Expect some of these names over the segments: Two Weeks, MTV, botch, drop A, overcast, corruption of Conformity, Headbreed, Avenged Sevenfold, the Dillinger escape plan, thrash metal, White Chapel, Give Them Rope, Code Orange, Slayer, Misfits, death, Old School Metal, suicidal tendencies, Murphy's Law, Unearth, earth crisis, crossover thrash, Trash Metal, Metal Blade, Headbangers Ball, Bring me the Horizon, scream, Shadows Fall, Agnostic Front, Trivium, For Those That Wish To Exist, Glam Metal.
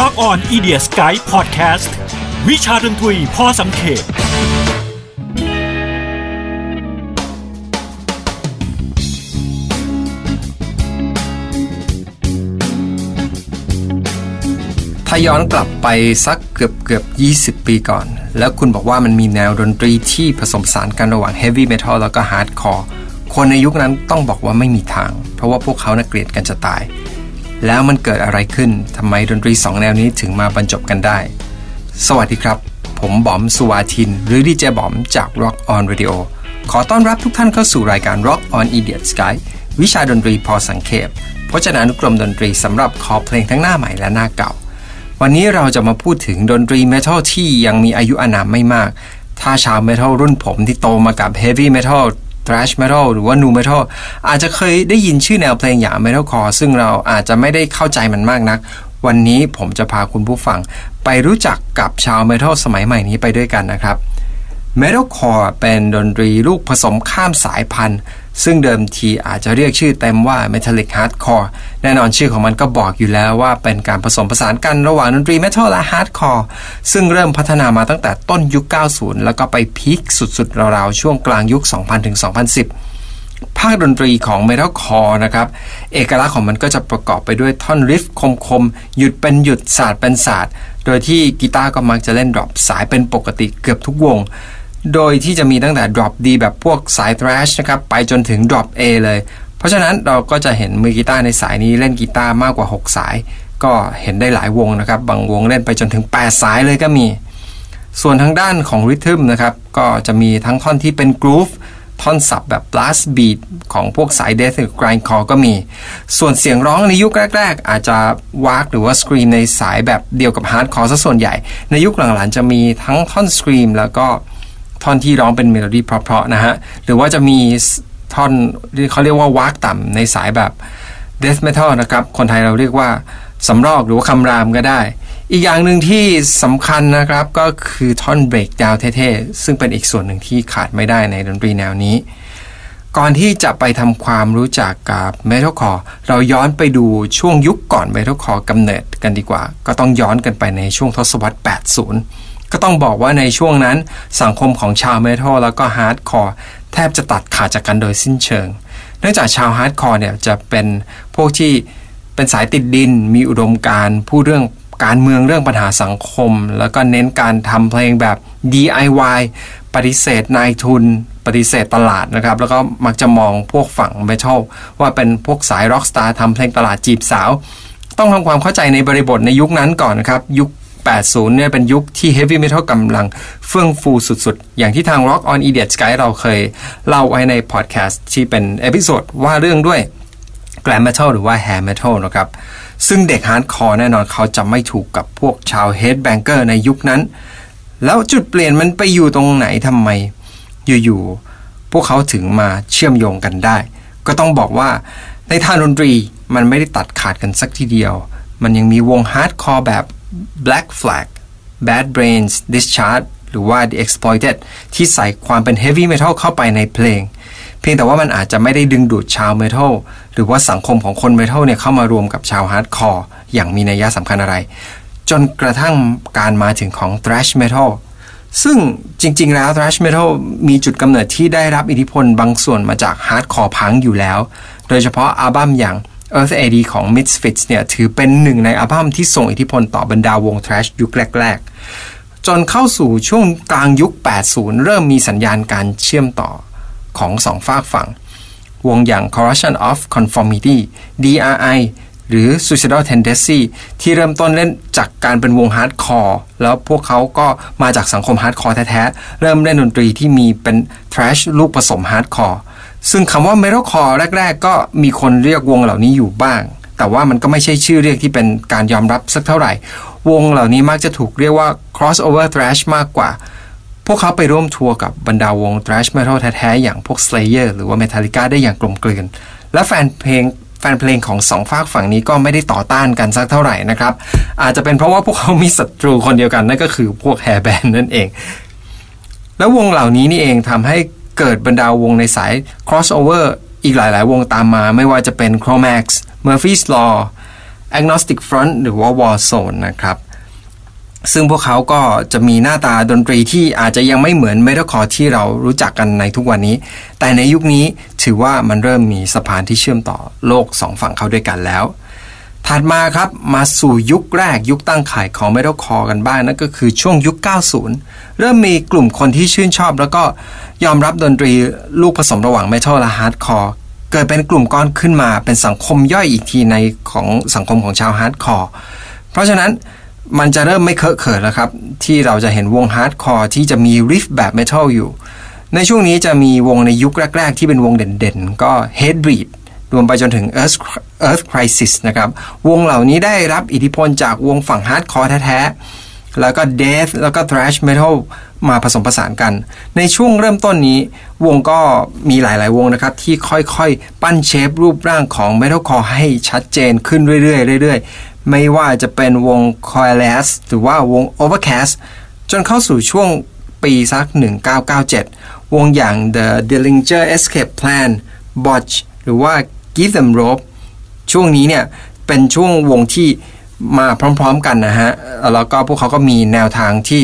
Rock On IDEA Sky Podcast วิชาดนตรีพอสังเขปถ้าย้อนกลับไปสักเกือบ20 ปีก่อนแล้วคุณบอกว่ามันมีแนวดนตรีที่ผสมผสานกันระหว่าง Heavy Metal แล้วก็ Hardcore คนในยุคนั้นต้องบอกว่าไม่มีทางเพราะว่าพวกเขาน่ะเกลียดกันจะตายแล้วมันเกิดอะไรขึ้นทำไมดนตรี2แนวนี้ถึงมาบรรจบกันได้สวัสดีครับผมบอมสุวาทินหรือดีเจบอมจาก Rock On Radio ขอต้อนรับทุกท่านเข้าสู่รายการ Rock On Idiot Sky วิชาดนตรีพอสังเขปพจนานุกรมดนตรีสำหรับคอเพลงทั้งหน้าใหม่และหน้าเก่าวันนี้เราจะมาพูดถึงดนตรีเมทัลที่ยังมีอายุอานามไม่มากถ้าชาวเมทัลรุ่นผมที่โตมากับ Heavy Metal Trash Metal หรือว่า New Metal อาจจะเคยได้ยินชื่อแนวเพลงอย่าง Metal Core ซึ่งเราอาจจะไม่ได้เข้าใจมันมากนักวันนี้ผมจะพาคุณผู้ฟังไปรู้จักกับชาว Metal สมัยใหม่นี้ไปด้วยกันนะครับ Metal Core เป็นดนตรีลูกผสมข้ามสายพันธุ์ซึ่งเดิมทีอาจจะเรียกชื่อเต็มว่า Metallic Hardcore แน่นอนชื่อของมันก็บอกอยู่แล้วว่าเป็นการผสมผสานกันระหว่างดนตรี Metal และ Hardcore ซึ่งเริ่มพัฒนามาตั้งแต่ต้นยุค 90 แล้วก็ไปพีคสุดๆราวๆช่วงกลางยุค 2000 ถึง 2010 ภาคดนตรีของ Metalcore นะครับเอกลักษณ์ของมันก็จะประกอบไปด้วยท่อนริฟคมๆหยุดเป็นหยุดศาสตร์เป็นศาสตร์โดยที่กีตาร์ก็มักจะเล่นดรอปสายเป็นปกติเกือบทุกวงโดยที่จะมีตั้งแต่ drop D แบบพวกสาย thrash นะครับไปจนถึง drop A เลยเพราะฉะนั้นเราก็จะเห็นมือกีตาร์ในสายนี้เล่นกีตาร์มากกว่า6สายก็เห็นได้หลายวงนะครับบางวงเล่นไปจนถึง8สายเลยก็มีส่วนทางด้านของ rhythm นะครับก็จะมีทั้งท่อนที่เป็น groove ท่อนสับแบบ blast beat ของพวกสาย death หรือ grindcore ก็มีส่วนเสียงร้องในยุคแรกๆอาจจะวากหรือว่า scream ในสายแบบเดียวกับ hardcore ซะส่วนใหญ่ในยุคหลังๆจะมีทั้งท่อน scream แล้วก็ท่อนที่ร้องเป็นเมโลดี้เพราะๆนะฮะหรือว่าจะมีท่อนเขาเรียกว่าวากต่ำในสายแบบเดธเมทัลนะครับคนไทยเราเรียกว่าสำรอกหรือว่าคำรามก็ได้อีกอย่างหนึ่งที่สำคัญนะครับก็คือท่อนเบรกดาวน์เท่ๆซึ่งเป็นอีกส่วนหนึ่งที่ขาดไม่ได้ในดนตรีแนวนี้ก่อนที่จะไปทำความรู้จักกับเมทัลคอร์เราย้อนไปดูช่วงยุคก่อนเมทัลคอร์กำเนิดกันดีกว่าก็ต้องย้อนกันไปในช่วงทศวรรษ 80ก็ต้องบอกว่าในช่วงนั้นสังคมของชาวเมทัลแล้วก็ฮาร์ดคอร์แทบจะตัดขาดจากกันโดยสิ้นเชิงเนื่องจากชาวฮาร์ดคอร์เนี่ยจะเป็นพวกที่เป็นสายติดดินมีอุดมการณ์พูดเรื่องการเมืองเรื่องปัญหาสังคมแล้วก็เน้นการทำเพลงแบบ DIY ปฏิเสธนายทุนปฏิเสธตลาดนะครับแล้วก็มักจะมองพวกฝั่งเมทัลว่าเป็นพวกสายร็อกสตาร์ทำเพลงตลาดจีบสาวต้องทำความเข้าใจในบริบทในยุคนั้นก่อนนะครับยุค80เนี่ยเป็นยุคที่ Heavy Metal กำลังเฟื่องฟูสุดๆอย่างที่ทาง Rock On Idiot Sky เราเคยเล่าไว้ใน podcast ที่เป็นเอพิโซดว่าเรื่องด้วย Glam Metal หรือว่า Hair Metal นะครับซึ่งเด็ก Hardcore แน่นอนเขาจะไม่ถูกกับพวกชาว Headbanger ในยุคนั้นแล้วจุดเปลี่ยนมันไปอยู่ตรงไหนทำไมอยู่ๆพวกเขาถึงมาเชื่อมโยงกันได้ก็ต้องบอกว่าในทางดนตรีมันไม่ได้ตัดขาดกันสักทีเดียวมันยังมีวง Hardcore แบบblack flag bad brains discharge หรือว่า the exploited ที่ใส่ความเป็น heavy metal เข้าไปในเพลงเพียงแต่ว่ามันอาจจะไม่ได้ดึงดูดชาว metal หรือว่าสังคมของคน metal เนี่ยเข้ามารวมกับชาว hardcore อย่างมีนัยสำคัญอะไรจนกระทั่งการมาถึงของ thrash metal ซึ่งจริงๆแล้ว thrash metal มีจุดกำเนิดที่ได้รับอิทธิพลบางส่วนมาจาก hardcore พังอยู่แล้วโดยเฉพาะอัลบั้มอย่างEarth AD ของ Misfits เนี่ยถือเป็นหนึ่งในอัลบั้มที่ส่งอิทธิพลต่อบรรดาวง Trash ยุคแรกๆจนเข้าสู่ช่วงกลางยุค 80 เริ่มมีสัญญาณการเชื่อมต่อของสองฝากฝั่งวงอย่าง corruption of Conformity DRI หรือ suicidal tendencies ที่เริ่มต้นเล่นจากการเป็นวง Hardcore แล้วพวกเขาก็มาจากสังคม Hardcore แท้ๆเริ่มเล่นดนตรีที่มีเป็น Trash ลูกผสม Hardcoreซึ่งคำว่า Metalcore แรกๆก็มีคนเรียกวงเหล่านี้อยู่บ้างแต่ว่ามันก็ไม่ใช่ชื่อเรียกที่เป็นการยอมรับสักเท่าไหร่วงเหล่านี้มักจะถูกเรียกว่า crossover thrash มากกว่าพวกเขาไปร่วมทัวร์กับบรรดาวง thrash metal แท้ๆอย่างพวก Slayer หรือว่า Metallica ได้อย่างกลมกลืนและแฟนเพลงของสองฝากฝั่งนี้ก็ไม่ได้ต่อต้านกันสักเท่าไหร่นะครับอาจจะเป็นเพราะว่าพวกเขามีศัตรูคนเดียวกันนั่นก็คือพวก hair band นั่นเองแล้ววงเหล่านี้นี่เองทำให้เกิดบรรดาวงในสาย crossover อีกหลายวงตามมาไม่ว่าจะเป็น Chromax Murphy's Law Agnostic Front หรือว่า War Zone นะครับซึ่งพวกเขาก็จะมีหน้าตาดนตรีที่อาจจะยังไม่เหมือน Metalcore ที่เรารู้จักกันในทุกวันนี้แต่ในยุคนี้ถือว่ามันเริ่มมีสะพานที่เชื่อมต่อโลกสองฝั่งเข้าด้วยกันแล้วถัดมาครับมาสู่ยุคแรกยุคตั้งไข่ของ Metalcore กันบ้างนั่นก็คือช่วงยุค 90 เริ่มมีกลุ่มคนที่ชื่นชอบแล้วก็ยอมรับดนตรีลูกผสมระหว่าง Metal และ Hardcore เกิดเป็นกลุ่มก้อนขึ้นมาเป็นสังคมย่อยอีกทีในของสังคมของชาว Hardcore เพราะฉะนั้นมันจะเริ่มไม่เคอะเขินแล้วครับที่เราจะเห็นวง Hardcore ที่จะมีริฟแบบ Metal อยู่ในช่วงนี้จะมีวงในยุคแรกๆที่เป็นวงเด่นๆก็ Headbreedรวมไปจนถึง earth crisis นะครับวงเหล่านี้ได้รับอิทธิพลจากวงฝั่งฮาร์ดคอร์แท้ๆแล้วก็ death แล้วก็ thrash metal มาผสมผสานกันในช่วงเริ่มต้นนี้วงก็มีหลายๆวงนะครับที่ค่อยๆปั้นเชฟรูปร่างของ metalcore ให้ชัดเจนขึ้นเรื่อยๆไม่ว่าจะเป็นวง coilless หรือว่าวง overcast จนเข้าสู่ช่วงปีสัก1997วงอย่าง the dillinger escape plan botch หรือว่าGive them rope ช่วงนี้เนี่ยเป็นช่วงวงที่มาพร้อมๆกันนะฮะแล้วก็พวกเขาก็มีแนวทางที่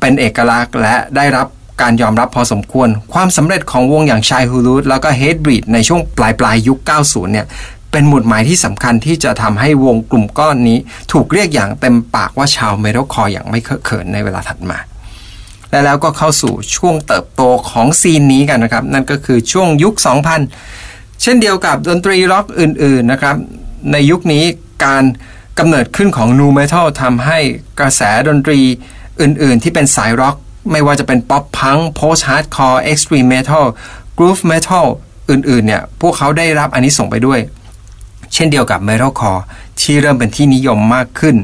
เป็นเอกลักษณ์และได้รับการยอมรับพอสมควรความสำเร็จของวงอย่าง Shy Who Rude แล้วก็ Hatebreed ในช่วงปลายยุค 90 เนี่ยเป็นหมุดหมายที่สำคัญที่จะทำให้วงกลุ่มก้อนนี้ถูกเรียกอย่างเต็มปากว่าชาว Metalcore อย่างไม่เคอะเขินในเวลาถัดมาและแล้วก็เข้าสู่ช่วงเติบโตของซีนนี้กันนะครับนั่นก็คือช่วงยุค 2000เช่นเดียวกับดนตรีร็อกอื่นๆนะครับในยุคนี้การกำเนิดขึ้นของ New Metal ทำให้กระแสดนตรีอื่นๆที่เป็นสายร็อกไม่ว่าจะเป็นป๊อปพังค์โพสต์ฮาร์ดคอร์เอ็กซ์ตรีมเมทัลกรูฟเมทัลอื่นๆเนี่ยพวกเขาได้รับอานิสงส์ไปด้วยเช่นเดียวกับ Metalcore ที่เริ่มเป็นที่นิยมมากขึ้น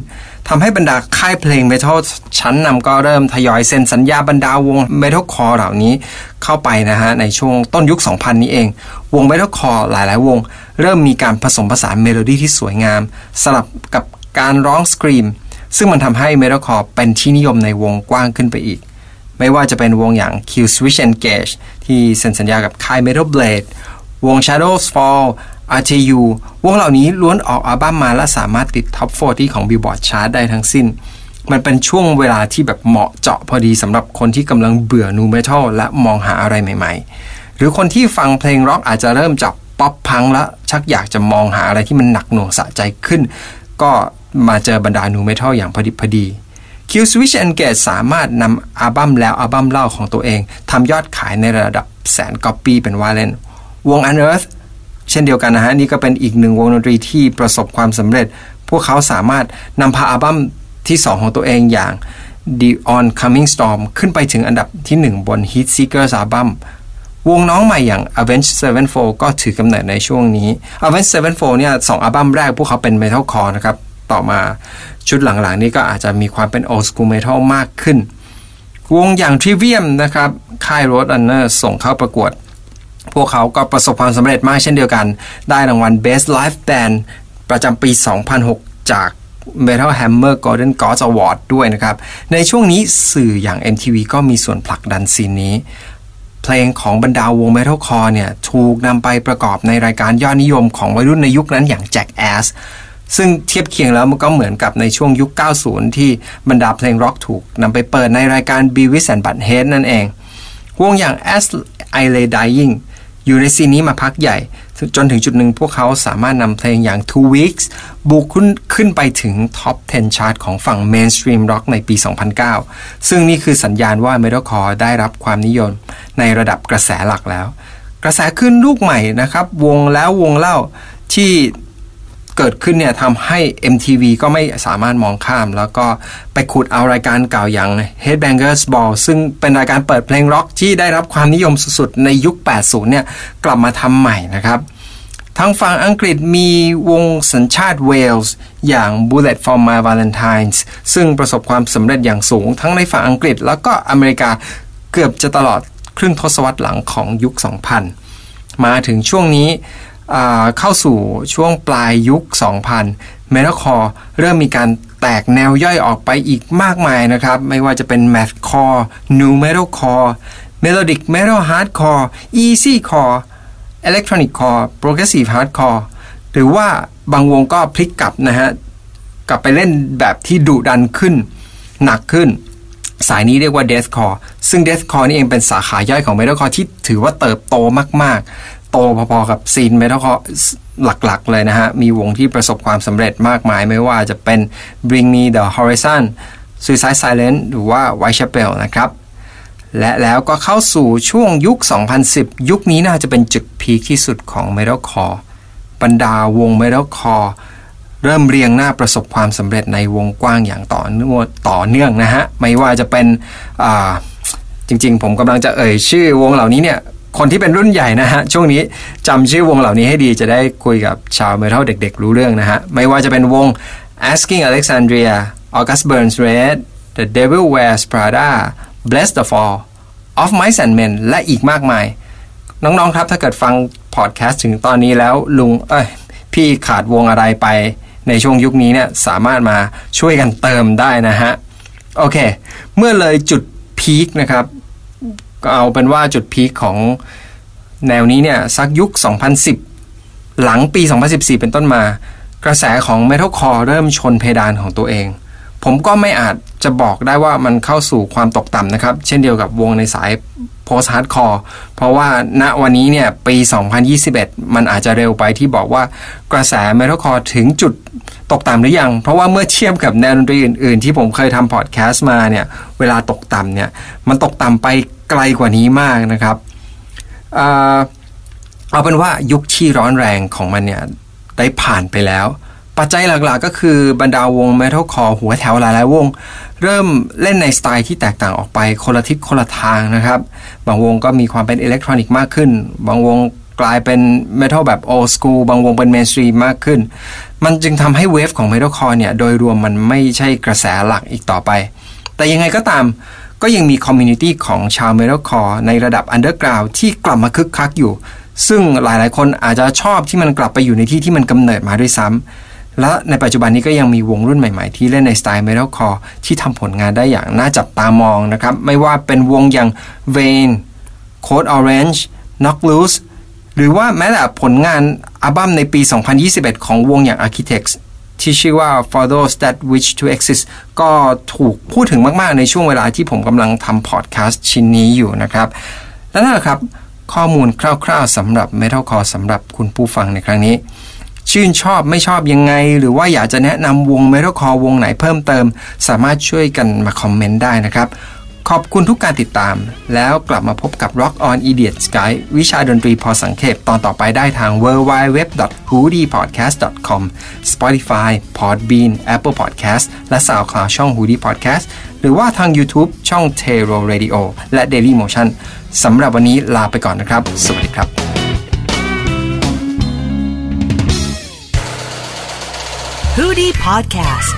ทำให้บรรดาค่ายเพลง Metal ชั้นนำก็เริ่มทยอยเซ็นสัญญาบรรดาวง Metalcore เหล่านี้เข้าไปนะฮะในช่วงต้นยุค 2000 นี้เองวง Metalcore หลายๆวงเริ่มมีการผสมผสานเมโลดี้ที่สวยงามสลับกับการร้องสกรีมซึ่งมันทำให้ Metalcore เป็นที่นิยมในวงกว้างขึ้นไปอีกไม่ว่าจะเป็นวงอย่าง Killswitch Engage ที่เซ็นสัญญากับค่าย Metal Blade วง Shadows Fall RTU วงเหล่านี้ล้วนออกอัลบั้มมาและสามารถติดท็อป 40 ของ Billboard Chart ได้ทั้งสิ้นมันเป็นช่วงเวลาที่แบบเหมาะเจาะพอดีสำหรับคนที่กำลังเบื่อ New Metal และมองหาอะไรใหม่ๆหรือคนที่ฟังเพลงร็อกอาจจะเริ่มจากป๊อปพังและชักอยากจะมองหาอะไรที่มันหนักหน่วงสะใจขึ้นก็มาเจอบรรดา New Metal อย่างพอดิบพอดี Killswitch Engage สามารถนำอัลบั้มแล้วอัลบั้มเล่าของตัวเองทำยอดขายในระดับแสนก๊อปปี้เป็นว่าเล่นวง Unearthเช่นเดียวกันนะฮะนี่ก็เป็นอีกหนึ่งวงดนตรีที่ประสบความสำเร็จพวกเขาสามารถนำพาอัลบั้มที่2ของตัวเองอย่าง The Oncoming Storm ขึ้นไปถึงอันดับที่1บน Hit Seekers Album วงน้องใหม่อย่าง Avenged Sevenfold ก็ถือกำเนิดในช่วงนี้ Avenged Sevenfold เนี่ย2อัลบั้มแรกพวกเขาเป็น Metalcore นะครับต่อมาชุดหลังๆนี้ก็อาจจะมีความเป็น Old School Metal มากขึ้นวงอย่าง Trivium นะครับค่าย Roadrunner ส่งเข้าประกวดพวกเขาก็ประสบความสำเร็จมากเช่นเดียวกันได้รางวัล Best Live Band ประจำปี 2006 จาก Metal Hammer Golden Gods Award ด้วยนะครับในช่วงนี้สื่ออย่าง MTV ก็มีส่วนผลักดันซีนนี้เพลงของบรรดาวง Metalcore เนี่ยถูกนำไปประกอบในรายการยอดนิยมของวัยรุ่นในยุคนั้นอย่าง Jackass ซึ่งเทียบเคียงแล้วมันก็เหมือนกับในช่วงยุค 90 ที่บรรดาเพลงร็อกถูกนำไปเปิดในรายการ Beavis and Butthead นั่นเองวงอย่าง As I Lay Dyingอยู่ในซีนนี้มาพักใหญ่จนถึงจุดหนึ่งพวกเขาสามารถนำเพลงอย่าง Two Weeks บุกขึ้นไปถึงท็อป 10 ชาร์ตของฝั่ง Mainstream Rock ในปี 2009 ซึ่งนี่คือสัญญาณว่า Metalcore ได้รับความนิยมในระดับกระแสหลักแล้วกระแสขึ้นลูกใหม่นะครับวงแล้ววงเล่าที่เกิดขึ้นเนี่ยทำให้ MTV ก็ไม่สามารถมองข้ามแล้วก็ไปขุดเอารายการเก่าอย่าง Headbangers Ball ซึ่งเป็นรายการเปิดเพลงร็อกที่ได้รับความนิยมสุดๆในยุค 80 เนี่ยกลับมาทำใหม่นะครับทางฝั่งอังกฤษมีวงสัญชาติเวลส์อย่าง Bullet for My Valentines ซึ่งประสบความสำเร็จอย่างสูงทั้งในฝั่งอังกฤษแล้วก็อเมริกาเกือบจะตลอดครึ่งทศวรรษหลังของยุค 2000 มาถึงช่วงนี้เข้าสู่ช่วงปลายยุค 2000 Metalcore เริ่มมีการแตกแนวย่อยออกไปอีกมากมายนะครับไม่ว่าจะเป็น Mathcore New Metalcore Melodic Metal Hardcore Easycore Electronic Core Progressive Hardcore หรือว่า บางวงก็พลิกกลับนะฮะกลับไปเล่นแบบที่ดุดันขึ้นหนักขึ้นสายนี้เรียกว่า Deathcore ซึ่ง Deathcore นี่เองเป็นสาขาย่อยของ Metalcore ที่ถือว่าเติบโตมากๆโตพอๆกับซีน Metalcore หลักๆเลยนะฮะมีวงที่ประสบความสำเร็จมากมายไม่ว่าจะเป็น Bring Me The Horizon Suicide Silence หรือว่า Whitechapel นะครับและแล้วก็เข้าสู่ช่วงยุค2010ยุคนี้น่าจะเป็นจุดพีคที่สุดของ Metalcore บรรดาวง Metalcore เริ่มเรียงหน้าประสบความสำเร็จในวงกว้างอย่างต่อเนื่องนะฮะไม่ว่าจะเป็นจริงๆผมกำลังจะเอ่ยชื่อวงเหล่านี้เนี่ยคนที่เป็นรุ่นใหญ่นะฮะช่วงนี้จำชื่อวงเหล่านี้ให้ดีจะได้คุยกับชาว Metal เด็กๆรู้เรื่องนะฮะไม่ว่าจะเป็นวง Asking Alexandria August Burns Red The Devil Wears Prada Bless the Fall Of Mice and Men และอีกมากมายน้องๆครับถ้าเกิดฟังพอดแคสต์ถึงตอนนี้แล้วพี่ขาดวงอะไรไปในช่วงยุคนี้เนี่ยสามารถมาช่วยกันเติมได้นะฮะโอเคเมื่อเลยจุดพีคนะครับก็เอาเป็นว่าจุดพีคของแนวนี้เนี่ยสักยุค2010หลังปี2014เป็นต้นมากระแสของ Metalcore เริ่มชนเพดานของตัวเองผมก็ไม่อาจจะบอกได้ว่ามันเข้าสู่ความตกต่ำนะครับเช่นเดียวกับวงในสาย Post Hardcore เพราะว่าณวันนี้เนี่ยปี2021มันอาจจะเร็วไปที่บอกว่ากระแส Metalcore ถึงจุดตกต่ำหรือยังเพราะว่าเมื่อเทียบกับแนวดนตรีอื่นๆที่ผมเคยทำพอดแคสต์มาเนี่ยเวลาตกต่ำเนี่ยมันตกต่ำไปไกลกว่านี้มากนะครับเอาเป็นว่ายุคที่ร้อนแรงของมันเนี่ยได้ผ่านไปแล้วปัจจัยหลักๆก็คือบรรดาวง Metalcore หัวแถวหลายๆวงเริ่มเล่นในสไตล์ที่แตกต่างออกไปคนละทิศคนละทางนะครับบางวงก็มีความเป็นอิเล็กทรอนิกส์มากขึ้นบางวงกลายเป็น Metal แบบ Old School บางวงเป็น Mainstream มากขึ้นมันจึงทำให้เวฟของ Metalcore เนี่ยโดยรวมมันไม่ใช่กระแสหลักอีกต่อไปแต่ยังไงก็ตามก็ยังมีคอมมูนิตี้ของชาว Metalcore ในระดับ Underground ที่กลับมาคึกคักอยู่ซึ่งหลายๆคนอาจจะชอบที่มันกลับไปอยู่ในที่ที่มันกำเนิดมาด้วยซ้ำและในปัจจุบันนี้ก็ยังมีวงรุ่นใหม่ๆที่เล่นในสไตล์ Metalcore ที่ทำผลงานได้อย่างน่าจับตามองนะครับไม่ว่าเป็นวงอย่าง Vane, Code Orange, Knock Loose หรือว่าแม้แต่ผลงานอัลบั้มในปี2021ของวงอย่าง Architects ที่ชื่อว่า For Those That Wish To Exist ก็ถูกพูดถึงมากๆในช่วงเวลาที่ผมกำลังทำพอดแคสต์ชิ้นนี้อยู่นะครับและนั่นแหละครับข้อมูลคร่าวๆสำหรับ Metalcore สำหรับคุณผู้ฟังในครั้งนี้ชื่นชอบไม่ชอบยังไงหรือว่าอยากจะแนะนำวง Metalcore วงไหนเพิ่มเติมสามารถช่วยกันมาคอมเมนต์ได้นะครับขอบคุณทุกการติดตามแล้วกลับมาพบกับ Rock On Idiot Sky วิชาดนตรีพอสังเขปตอนต่อไปได้ทาง www.hoodiepodcast.com Spotify, Podbean, Apple Podcast และ SoundCloud ช่อง Hoodie Podcast หรือว่าทาง YouTube ช่อง Tero Radio และ Daily Motion สำหรับวันนี้ลาไปก่อนนะครับสวัสดีครับHoodie Podcast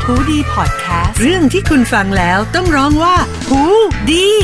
เรื่องที่คุณฟังแล้วต้องร้องว่า Hoodie